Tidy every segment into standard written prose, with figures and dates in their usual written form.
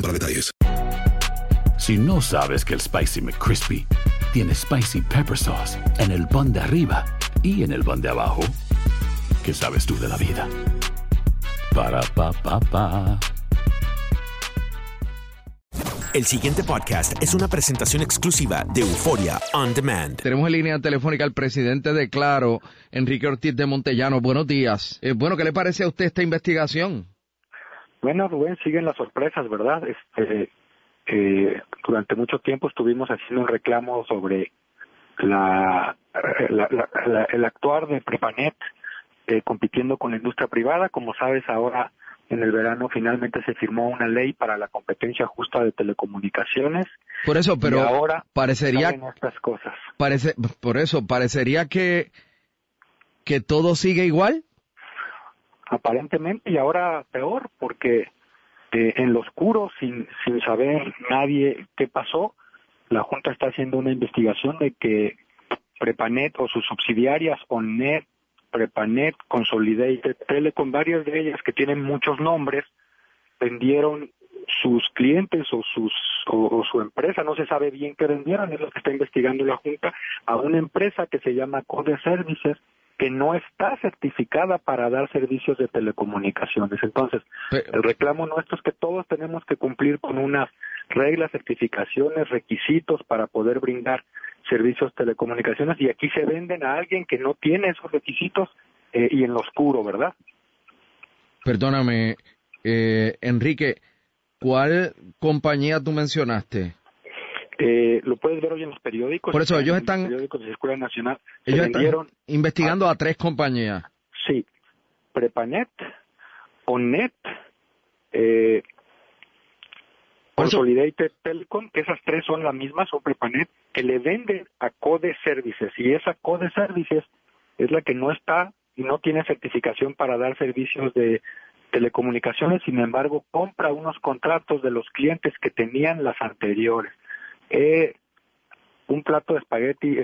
para detalles. Si no sabes que el Spicy McCrispy tiene Spicy Pepper Sauce en el pan de arriba y en el pan de abajo, ¿qué sabes tú de la vida? Para, pa, pa, pa. El siguiente podcast es una presentación exclusiva de Euforia On Demand. Tenemos en línea telefónica al presidente de Claro, Enrique Ortiz de Montellano. Buenos días. ¿Qué le parece a usted esta investigación? Bueno, Rubén, siguen las sorpresas, ¿verdad? Durante mucho tiempo estuvimos haciendo un reclamo sobre el actuar de PREPA Net, compitiendo con la industria privada. Como sabes, ahora en el verano finalmente se firmó una ley para la competencia justa de telecomunicaciones. Por eso, pero y ahora parecería estas cosas. Parecería que todo sigue igual. Aparentemente, y ahora peor, porque en lo oscuro, sin saber nadie qué pasó, la Junta está haciendo una investigación de que PREPA Net o sus subsidiarias, ONNET, PREPA Net, Consolidated, Telecom, varias de ellas que tienen muchos nombres, vendieron sus clientes o su empresa, no se sabe bien qué vendieron, es lo que está investigando la Junta, a una empresa que se llama Code Services, que no está certificada para dar servicios de telecomunicaciones. Entonces, el reclamo nuestro es que todos tenemos que cumplir con unas reglas, certificaciones, requisitos para poder brindar servicios de telecomunicaciones, y aquí se venden a alguien que no tiene esos requisitos y en lo oscuro, ¿verdad? Perdóname, Enrique, ¿cuál compañía tú mencionaste? Lo puedes ver hoy en los periódicos. Por eso ellos están, los periódicos de Escuela Nacional, ellos están investigando a tres compañías. Sí, PREPA Net, ONNET, Consolidated Telecom, que esas tres son las mismas, son PREPA Net, que le venden a Code Services, y esa Code Services es la que no está y no tiene certificación para dar servicios de telecomunicaciones, sin embargo compra unos contratos de los clientes que tenían las anteriores. Un plato de espagueti,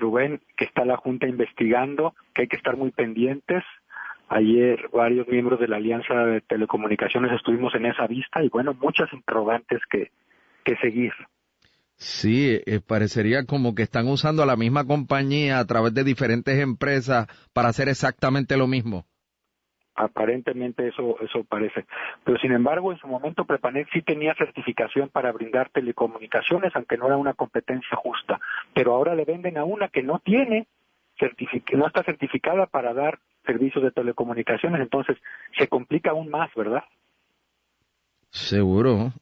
Rubén, que está la Junta investigando, que hay que estar muy pendientes. Ayer varios miembros de la Alianza de Telecomunicaciones estuvimos en esa vista y bueno, muchas interrogantes que seguir. Sí, parecería como que están usando a la misma compañía a través de diferentes empresas para hacer exactamente lo mismo. Aparentemente eso parece. Pero sin embargo, en su momento PREPA Net sí tenía certificación para brindar telecomunicaciones, aunque no era una competencia justa. Pero ahora le venden a una que no tiene, no está certificada para dar servicios de telecomunicaciones. Entonces, se complica aún más, ¿verdad? Seguro.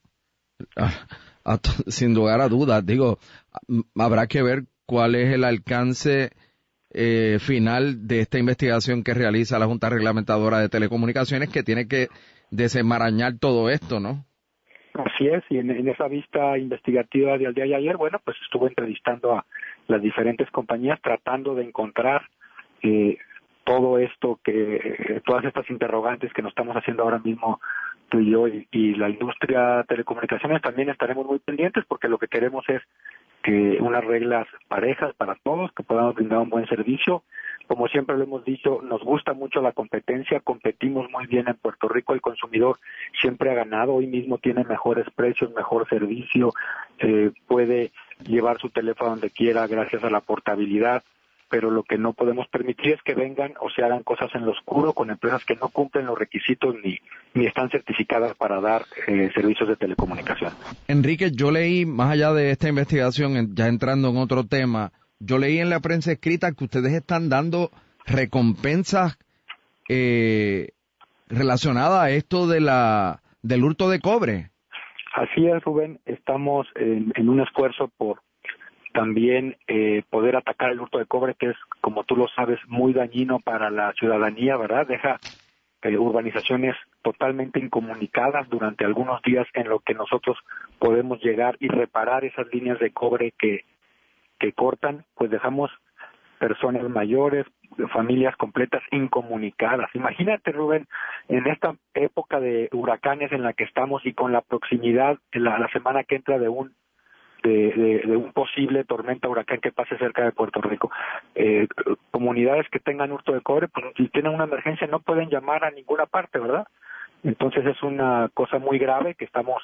Sin lugar a dudas. Digo, habrá que ver cuál es el alcance final de esta investigación que realiza la Junta Reglamentadora de Telecomunicaciones, que tiene que desenmarañar todo esto, ¿no? Así es, y en esa vista investigativa del día de ayer, bueno, pues estuvo entrevistando a las diferentes compañías tratando de encontrar todas estas interrogantes que nos estamos haciendo ahora mismo tú y yo y la industria de telecomunicaciones también estaremos muy pendientes, porque lo que queremos es que unas reglas parejas para todos, que podamos brindar un buen servicio. Como siempre lo hemos dicho, nos gusta mucho la competencia, competimos muy bien en Puerto Rico, el consumidor siempre ha ganado, hoy mismo tiene mejores precios, mejor servicio, puede llevar su teléfono donde quiera gracias a la portabilidad, pero lo que no podemos permitir es que vengan o se hagan cosas en lo oscuro con empresas que no cumplen los requisitos ni están certificadas para dar servicios de telecomunicación. Enrique, yo leí, más allá de esta investigación, ya entrando en otro tema, yo leí en la prensa escrita que ustedes están dando recompensas relacionadas a esto de del hurto de cobre. Así es, Rubén, estamos en un esfuerzo por también poder atacar el hurto de cobre, que es, como tú lo sabes, muy dañino para la ciudadanía, ¿verdad? Deja urbanizaciones totalmente incomunicadas durante algunos días, en lo que nosotros podemos llegar y reparar esas líneas de cobre que cortan, pues dejamos personas mayores, familias completas incomunicadas. Imagínate, Rubén, en esta época de huracanes en la que estamos y con la proximidad, la semana que entra de un posible tormenta, huracán que pase cerca de Puerto Rico. Comunidades que tengan hurto de cobre, pues si tienen una emergencia no pueden llamar a ninguna parte, ¿verdad? Entonces es una cosa muy grave que estamos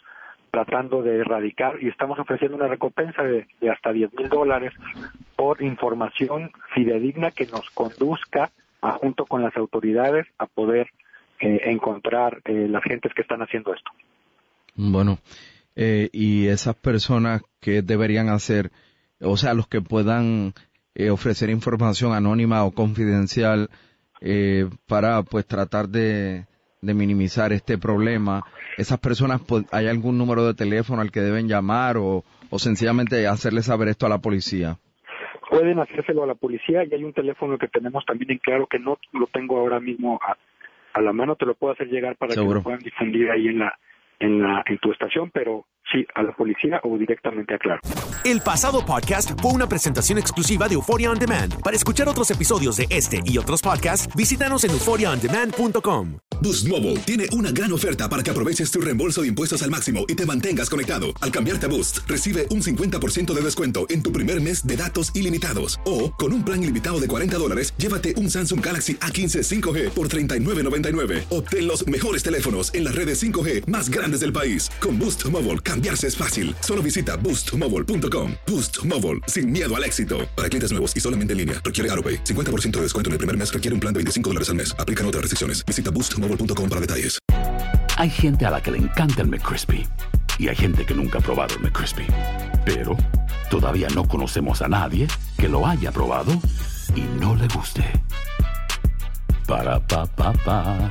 tratando de erradicar, y estamos ofreciendo una recompensa de hasta $10,000 por información fidedigna que nos conduzca, junto con las autoridades, a poder encontrar las gentes que están haciendo esto. Bueno, y esas personas que deberían hacer, o sea, los que puedan ofrecer información anónima o confidencial para pues tratar de minimizar este problema, esas personas, ¿hay algún número de teléfono al que deben llamar o sencillamente hacerle saber esto a la policía? Pueden hacérselo a la policía, y hay un teléfono que tenemos también en claro, que no lo tengo ahora mismo a la mano, te lo puedo hacer llegar para ¿seguro? Que lo puedan difundir ahí en tu estación, pero sí, a la policía o directamente a Claro. El pasado podcast fue una presentación exclusiva de Euforia On Demand. Para escuchar otros episodios de este y otros podcasts, visítanos en euphoriaondemand.com. Boost Mobile tiene una gran oferta para que aproveches tu reembolso de impuestos al máximo y te mantengas conectado. Al cambiarte a Boost, recibe un 50% de descuento en tu primer mes de datos ilimitados. O, con un plan ilimitado de $40, llévate un Samsung Galaxy A15 5G por $39.99. Obtén los mejores teléfonos en las redes 5G más grandes del país. Con Boost Mobile, cambiarse es fácil. Solo visita boostmobile.com. Boost Mobile, sin miedo al éxito. Para clientes nuevos y solamente en línea, requiere AutoPay. 50% de descuento en el primer mes requiere un plan de $25 al mes. Aplican otras restricciones. Visita boostmobile.com para detalles. Hay gente a la que le encanta el McCrispy y hay gente que nunca ha probado el McCrispy. Pero todavía no conocemos a nadie que lo haya probado y no le guste. Para pa pa pa.